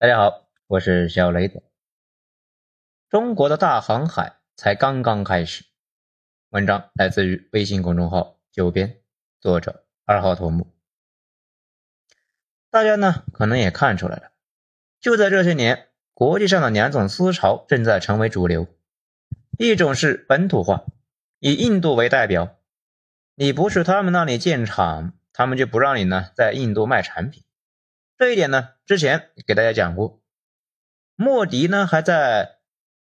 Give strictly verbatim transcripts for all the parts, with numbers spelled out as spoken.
大家好，我是小雷子。中国的大航海才刚刚开始。文章来自于微信公众号九编，作者二号头目。大家呢可能也看出来了，就在这些年，国际上的两种思潮正在成为主流。一种是本土化，以印度为代表，你不是他们那里建厂，他们就不让你呢在印度卖产品。这一点呢，之前给大家讲过。莫迪呢还在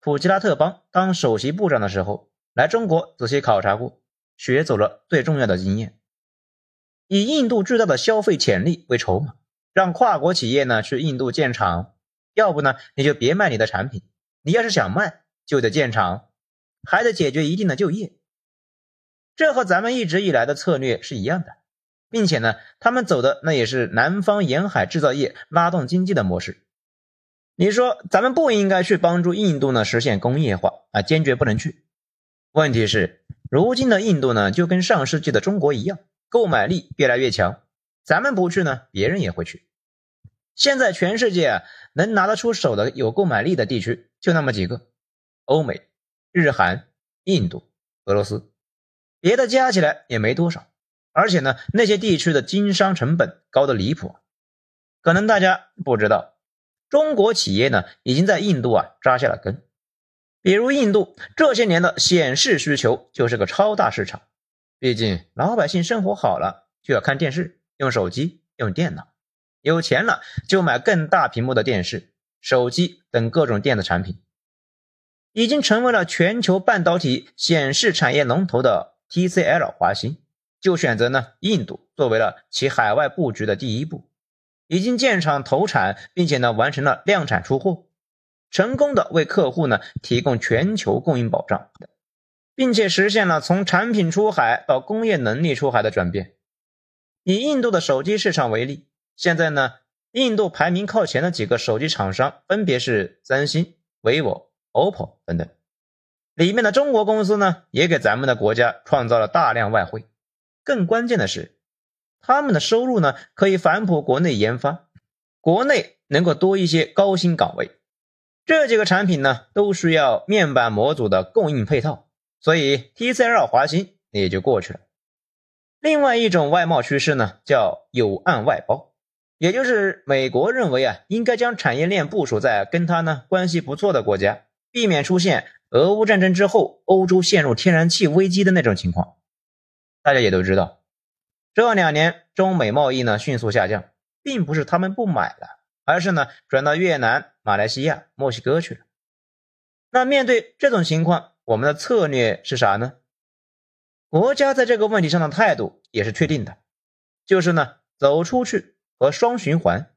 普吉拉特邦当首席部长的时候，来中国仔细考察过，学走了最重要的经验。以印度巨大的消费潜力为筹码，让跨国企业呢去印度建厂，要不呢你就别卖你的产品，你要是想卖就得建厂，还得解决一定的就业。这和咱们一直以来的策略是一样的。并且呢，他们走的那也是南方沿海制造业拉动经济的模式。你说咱们不应该去帮助印度呢实现工业化啊，坚决不能去。问题是，如今的印度呢就跟上世纪的中国一样，购买力越来越强，咱们不去呢，别人也会去。现在全世界啊，能拿得出手的有购买力的地区就那么几个：欧美、日韩、印度、俄罗斯，别的加起来也没多少。而且呢，那些地区的经商成本高得离谱。可能大家不知道，中国企业呢已经在印度啊扎下了根。比如印度这些年的显示需求就是个超大市场，毕竟老百姓生活好了就要看电视，用手机，用电脑，有钱了就买更大屏幕的电视、手机等各种电子产品，已经成为了全球半导体显示产业龙头的 T C L 华星就选择呢印度作为了其海外布局的第一步，已经建厂投产，并且呢完成了量产出货，成功的为客户呢提供全球供应保障，并且实现了从产品出海到工业能力出海的转变。以印度的手机市场为例，现在呢印度排名靠前的几个手机厂商分别是三星、vivo、O P P O 等等，里面的中国公司呢也给咱们的国家创造了大量外汇。更关键的是，他们的收入呢可以反哺国内研发，国内能够多一些高薪岗位。这几个产品呢都需要面板模组的供应配套，所以 T C L 华星也就过去了。另外一种外贸趋势呢叫友岸外包，也就是美国认为啊应该将产业链部署在跟他呢关系不错的国家，避免出现俄乌战争之后欧洲陷入天然气危机的那种情况。大家也都知道，这两年中美贸易呢迅速下降，并不是他们不买了，而是呢转到越南、马来西亚、墨西哥去了。那面对这种情况，我们的策略是啥呢？国家在这个问题上的态度也是确定的，就是呢走出去和双循环。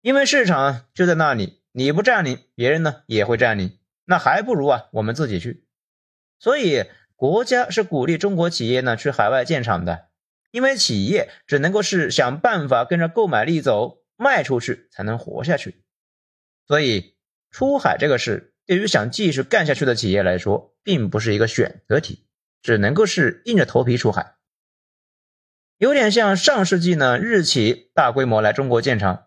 因为市场就在那里，你不占领，别人呢也会占领，那还不如啊我们自己去。所以国家是鼓励中国企业呢去海外建厂的，因为企业只能够是想办法跟着购买力走，卖出去才能活下去。所以出海这个事对于想继续干下去的企业来说并不是一个选择题，只能够是硬着头皮出海。有点像上世纪呢日企大规模来中国建厂，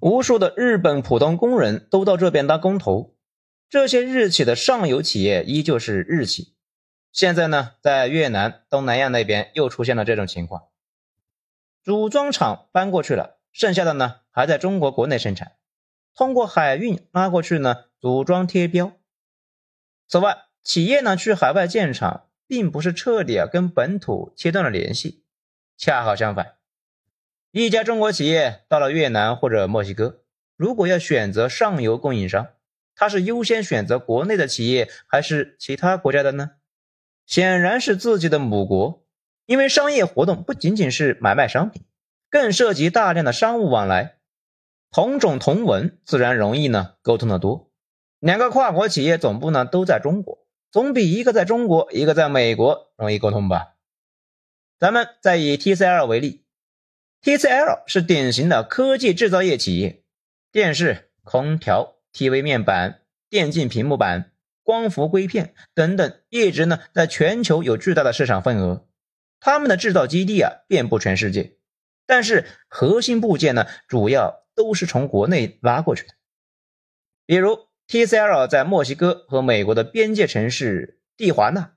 无数的日本普通工人都到这边当工头，这些日企的上游企业依旧是日企。现在呢在越南、东南亚那边又出现了这种情况，组装厂搬过去了，剩下的呢还在中国国内生产，通过海运拉过去呢组装贴标。此外，企业呢去海外建厂并不是彻底啊跟本土切断了联系，恰好相反，一家中国企业到了越南或者墨西哥，如果要选择上游供应商，它是优先选择国内的企业还是其他国家的呢？显然是自己的母国，因为商业活动不仅仅是买卖商品，更涉及大量的商务往来，同种同文自然容易呢沟通得多。两个跨国企业总部呢都在中国，总比一个在中国一个在美国容易沟通吧。咱们再以 T C L 为例， T C L 是典型的科技制造业企业，电视、空调、T V 面板、电竞屏幕板、光伏硅片等等，一直呢在全球有巨大的市场份额。他们的制造基地啊遍布全世界，但是核心部件呢主要都是从国内挖过去的。比如 T C L 在墨西哥和美国的边界城市蒂华纳、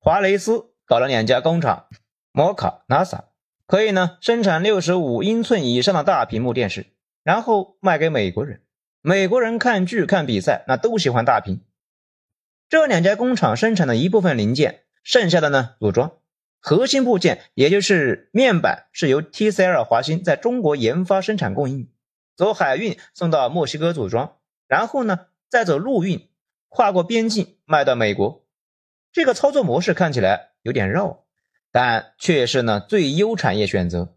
华雷斯搞了两家工厂，摩卡、NASA 可以呢生产六十五英寸以上的大屏幕电视，然后卖给美国人。美国人看剧看比赛那都喜欢大屏。这两家工厂生产的一部分零件，剩下的呢组装。核心部件也就是面板是由 T C L 华星在中国研发生产供应，走海运送到墨西哥组装，然后呢再走陆运跨过边境卖到美国。这个操作模式看起来有点绕，但却是呢最优产业选择，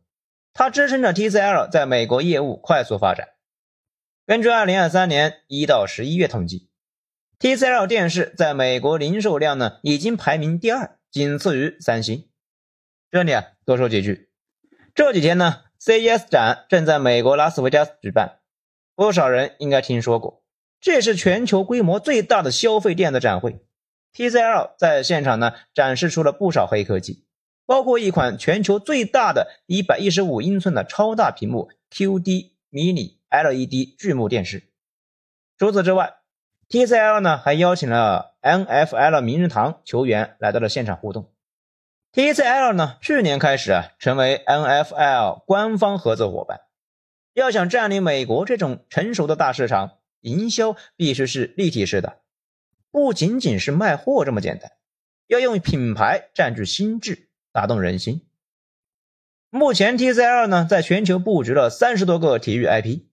它支撑着 T C L 在美国业务快速发展。根据二零二三年一到十一月统计， T C L 电视在美国零售量呢已经排名第二，仅次于三星。这里啊多说几句，这几天呢 C E S 展正在美国拉斯维加斯举办，不少人应该听说过，这是全球规模最大的消费电子展会。T C L 在现场呢展示出了不少黑科技，包括一款全球最大的一百一十五英寸的超大屏幕 Q D-Mini L E D 巨幕电视。除此之外 ,T C L 呢还邀请了 N F L 名人堂球员来到了现场互动。T C L 呢去年开始啊成为 N F L 官方合作伙伴。要想占领美国这种成熟的大市场，营销必须是立体式的。不仅仅是卖货这么简单，要用品牌占据心智，打动人心。目前 T C L 呢在全球布局了三十多个体育 I P，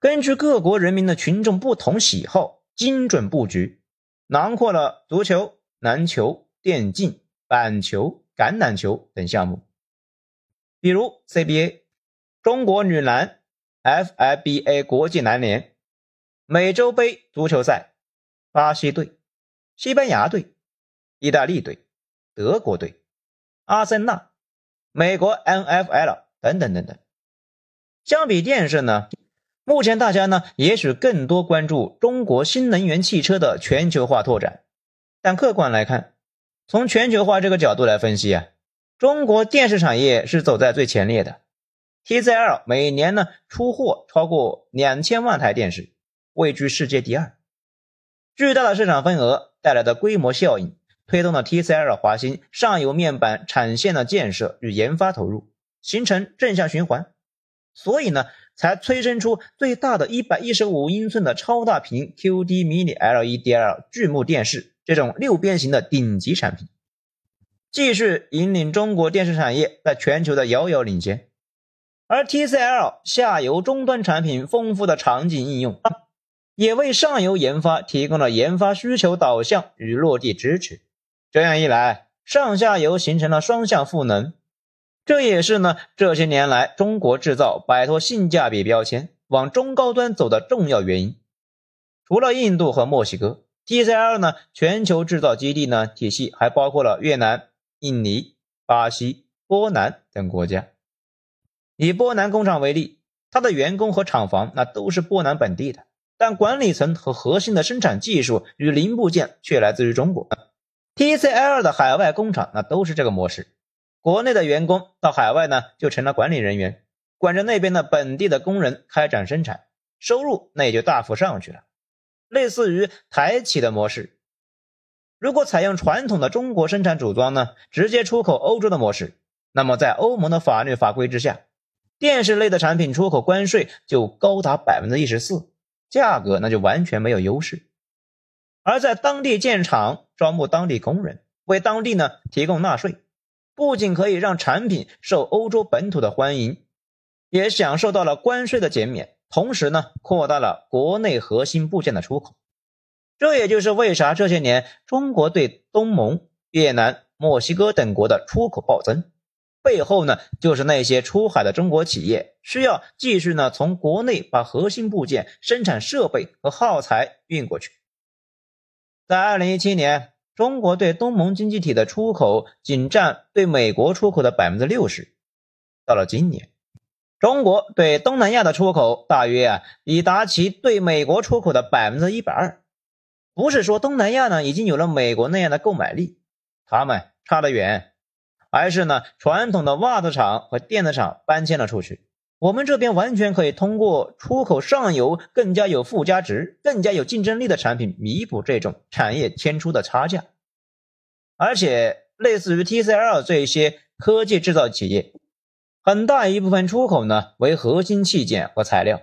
根据各国人民的群众不同喜好精准布局，囊括了足球、篮球、电竞、板球、橄榄球等项目。比如 C B A 中国女篮、 F I B A 国际篮联、美洲杯足球赛、巴西队、西班牙队、意大利队、德国队、阿森纳、美国 N F L 等等等等。相比电视呢，目前大家呢也许更多关注中国新能源汽车的全球化拓展，但客观来看，从全球化这个角度来分析啊，中国电视产业是走在最前列的。 T C L 每年呢出货超过两千万台电视，位居世界第二。巨大的市场份额带来的规模效应，推动了 T C L 华星上游面板产线的建设与研发投入，形成正向循环。所以呢，才催生出最大的一百一十五英寸的超大屏 Q D Mini L E D 巨幕电视这种六边形的顶级产品，继续引领中国电视产业在全球的遥遥领先。而 T C L 下游终端产品丰富的场景应用，也为上游研发提供了研发需求导向与落地支持。这样一来，上下游形成了双向赋能。这也是呢这些年来中国制造摆脱性价比标签往中高端走的重要原因。除了印度和墨西哥， T C L 呢全球制造基地呢体系还包括了越南、印尼、巴西、波兰等国家。以波兰工厂为例，它的员工和厂房那都是波兰本地的，但管理层和核心的生产技术与零部件却来自于中国。 T C L 的海外工厂那都是这个模式，国内的员工到海外呢就成了管理人员，管着那边的本地的工人开展生产，收入那也就大幅上去了，类似于台企的模式。如果采用传统的中国生产组装呢直接出口欧洲的模式，那么在欧盟的法律法规之下，电视类的产品出口关税就高达 百分之十四，价格那就完全没有优势。而在当地建厂，招募当地工人，为当地呢提供纳税，不仅可以让产品受欧洲本土的欢迎，也享受到了关税的减免，同时呢扩大了国内核心部件的出口。这也就是为啥这些年中国对东盟、越南、墨西哥等国的出口暴增，背后呢就是那些出海的中国企业需要继续呢从国内把核心部件、生产设备和耗材运过去。在二零一七年，中国对东盟经济体的出口仅占对美国出口的 百分之六十。 到了今年，中国对东南亚的出口大约啊已达其对美国出口的 百分之一百二。 不是说东南亚呢已经有了美国那样的购买力，他们差得远，而是呢传统的袜子厂和电子厂搬迁了出去，我们这边完全可以通过出口上游更加有附加值、更加有竞争力的产品弥补这种产业迁出的差价。而且类似于 T C L 这一些科技制造企业，很大一部分出口呢为核心器件和材料，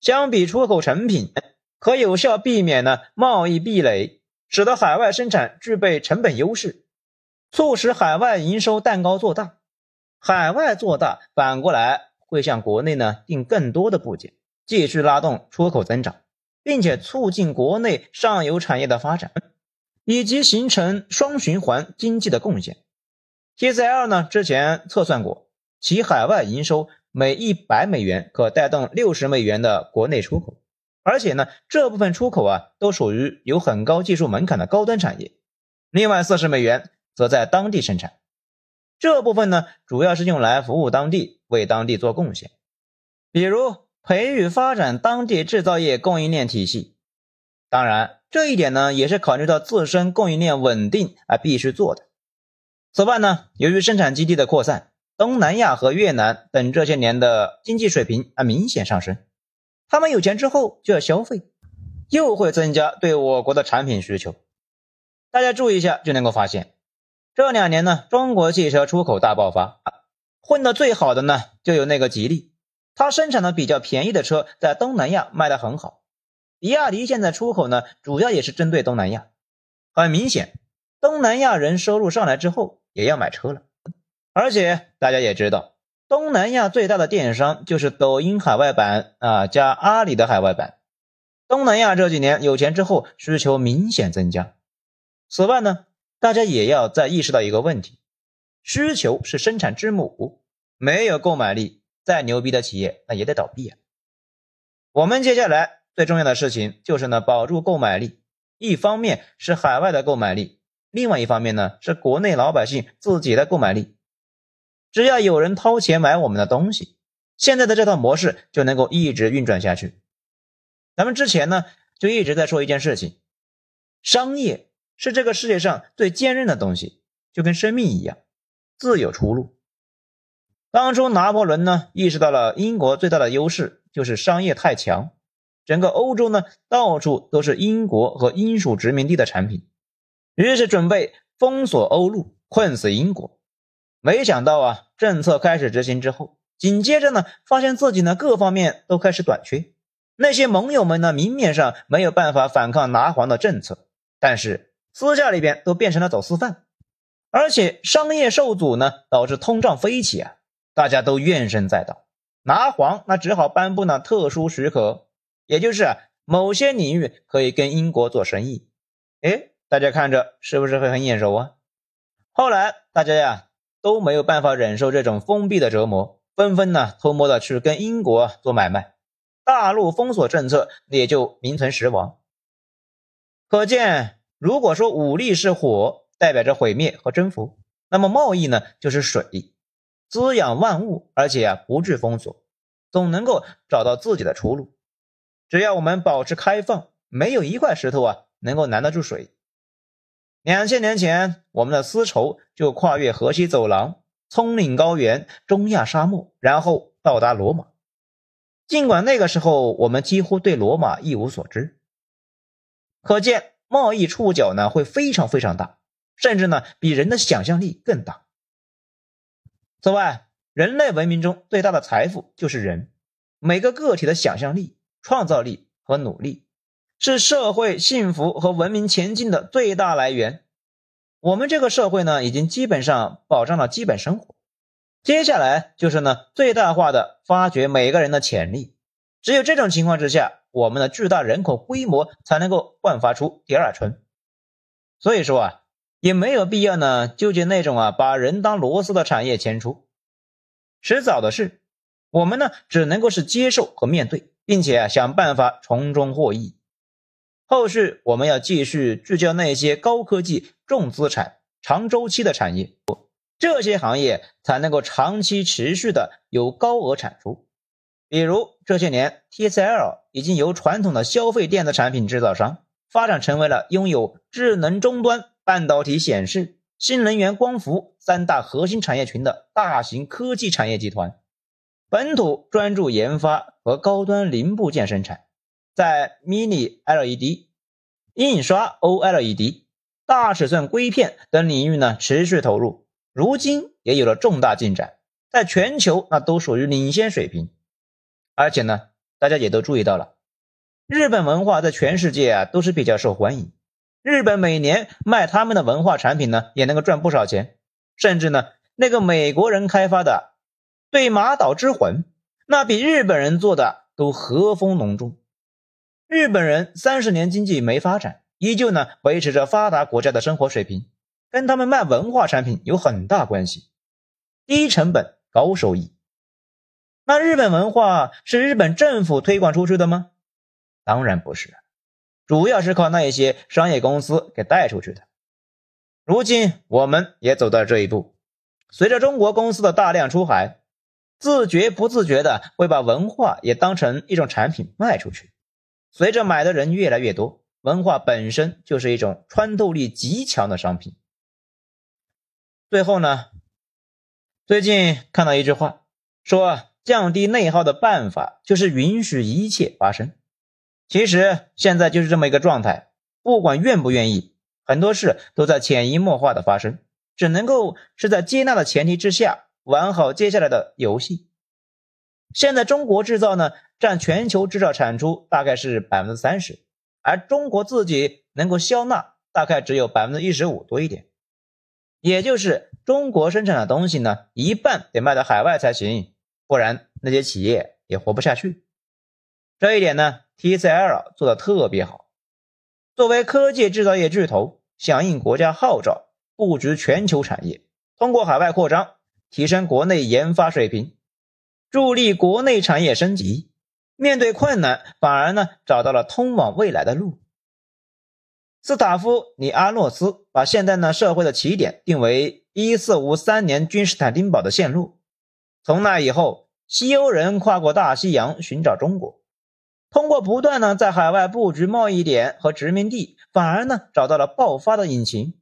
相比出口成品，可有效避免呢贸易壁垒，使得海外生产具备成本优势，促使海外营收蛋糕做大。海外做大，反过来会向国内呢订更多的部件，继续拉动出口增长，并且促进国内上游产业的发展，以及形成双循环经济的贡献。 T C L 呢之前测算过，其海外营收每一百美元可带动六十美元的国内出口，而且呢这部分出口啊都属于有很高技术门槛的高端产业，另外四十美元则在当地生产，这部分呢主要是用来服务当地，为当地做贡献，比如培育发展当地制造业供应链体系。当然这一点呢也是考虑到自身供应链稳定而必须做的。此外呢，由于生产基地的扩散，东南亚和越南等这些年的经济水平而明显上升，他们有钱之后就要消费，又会增加对我国的产品需求。大家注意一下就能够发现，这两年呢中国汽车出口大爆发，混得最好的呢就有那个吉利，它生产的比较便宜的车在东南亚卖得很好。比亚迪现在出口呢主要也是针对东南亚，很明显东南亚人收入上来之后也要买车了。而且大家也知道，东南亚最大的电商就是抖音海外版啊加阿里的海外版。东南亚这几年有钱之后需求明显增加。此外呢，大家也要再意识到一个问题，需求是生产之母，没有购买力，再牛逼的企业那也得倒闭啊。我们接下来最重要的事情就是呢，保住购买力，一方面是海外的购买力，另外一方面呢是国内老百姓自己的购买力。只要有人掏钱买我们的东西，现在的这套模式就能够一直运转下去。咱们之前呢就一直在说一件事情，商业是这个世界上最坚韧的东西，就跟生命一样，自有出路。当初拿破仑呢意识到了英国最大的优势就是商业太强，整个欧洲呢到处都是英国和英属殖民地的产品，于是准备封锁欧陆，困死英国。没想到啊，政策开始执行之后，紧接着呢发现自己呢各方面都开始短缺，那些盟友们呢明面上没有办法反抗拿黄的政策，但是私下里边都变成了走私犯，而且商业受阻呢导致通胀飞起啊，大家都怨声载道。拿黄那只好颁布呢特殊许可，也就是啊某些领域可以跟英国做生意。诶，大家看着是不是会很眼熟啊？后来大家呀都没有办法忍受这种封闭的折磨，纷纷呢偷摸的去跟英国做买卖，大陆封锁政策也就名存实亡。可见如果说武力是火，代表着毁灭和征服，那么贸易呢就是水，滋养万物，而且啊不惧封锁，总能够找到自己的出路。只要我们保持开放，没有一块石头啊能够难得住水。两千年前，我们的丝绸就跨越河西走廊、葱岭高原、中亚沙漠，然后到达罗马。尽管那个时候我们几乎对罗马一无所知，可见贸易触角呢会非常非常大，甚至呢比人的想象力更大。此外，人类文明中最大的财富就是人，每个个体的想象力、创造力和努力是社会幸福和文明前进的最大来源。我们这个社会呢已经基本上保障了基本生活，接下来就是呢最大化的发掘每个人的潜力，只有这种情况之下，我们的巨大人口规模才能够焕发出第二春。所以说啊，也没有必要呢纠结那种啊把人当螺丝的产业迁出，迟早的事，我们呢只能够是接受和面对，并且啊想办法从中获益。后续我们要继续聚焦那些高科技、重资产、长周期的产业，这些行业才能够长期持续的有高额产出。比如这些年 T C L 已经由传统的消费电子产品制造商发展成为了拥有智能终端、半导体显示、新能源光伏三大核心产业群的大型科技产业集团。本土专注研发和高端零部件生产，在 Mini L E D、印刷 O L E D、大尺寸硅片等领域呢持续投入，如今也有了重大进展，在全球那都属于领先水平。而且呢，大家也都注意到了，日本文化在全世界啊都是比较受欢迎。日本每年卖他们的文化产品呢，也能够赚不少钱。甚至呢，那个美国人开发的对马岛之魂，那比日本人做的都和风浓重。日本人三十年经济没发展，依旧呢维持着发达国家的生活水平，跟他们卖文化产品有很大关系。低成本高收益。那日本文化是日本政府推广出去的吗？当然不是，主要是靠那一些商业公司给带出去的。如今我们也走到这一步，随着中国公司的大量出海，自觉不自觉的会把文化也当成一种产品卖出去。随着买的人越来越多，文化本身就是一种穿透力极强的商品。最后呢，最近看到一句话，说降低内耗的办法就是允许一切发生。其实现在就是这么一个状态，不管愿不愿意，很多事都在潜移默化的发生，只能够是在接纳的前提之下玩好接下来的游戏。现在中国制造呢，占全球制造产出大概是 百分之三十， 而中国自己能够消纳大概只有 百分之十五 多一点。也就是中国生产的东西呢，一半得卖到海外才行，不然那些企业也活不下去。这一点呢 T C L 做得特别好。作为科技制造业巨头，响应国家号召，布局全球产业，通过海外扩张提升国内研发水平，助力国内产业升级，面对困难反而呢找到了通往未来的路。斯塔夫里阿诺斯把现代呢社会的起点定为一四五三年君士坦丁堡的陷落。从那以后，西欧人跨过大西洋寻找中国，通过不断呢在海外布局贸易点和殖民地，反而呢找到了爆发的引擎。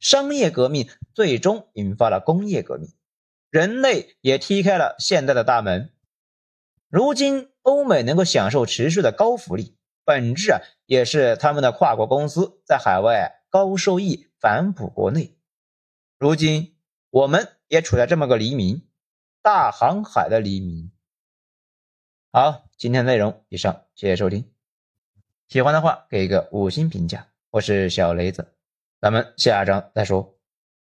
商业革命最终引发了工业革命，人类也踢开了现代的大门。如今欧美能够享受持续的高福利，本质啊也是他们的跨国公司在海外高收益反哺国内。如今我们也处在这么个黎明，大航海的黎明。好，今天的内容以上，谢谢收听。喜欢的话给一个五星评价，我是小雷子，咱们下章再说。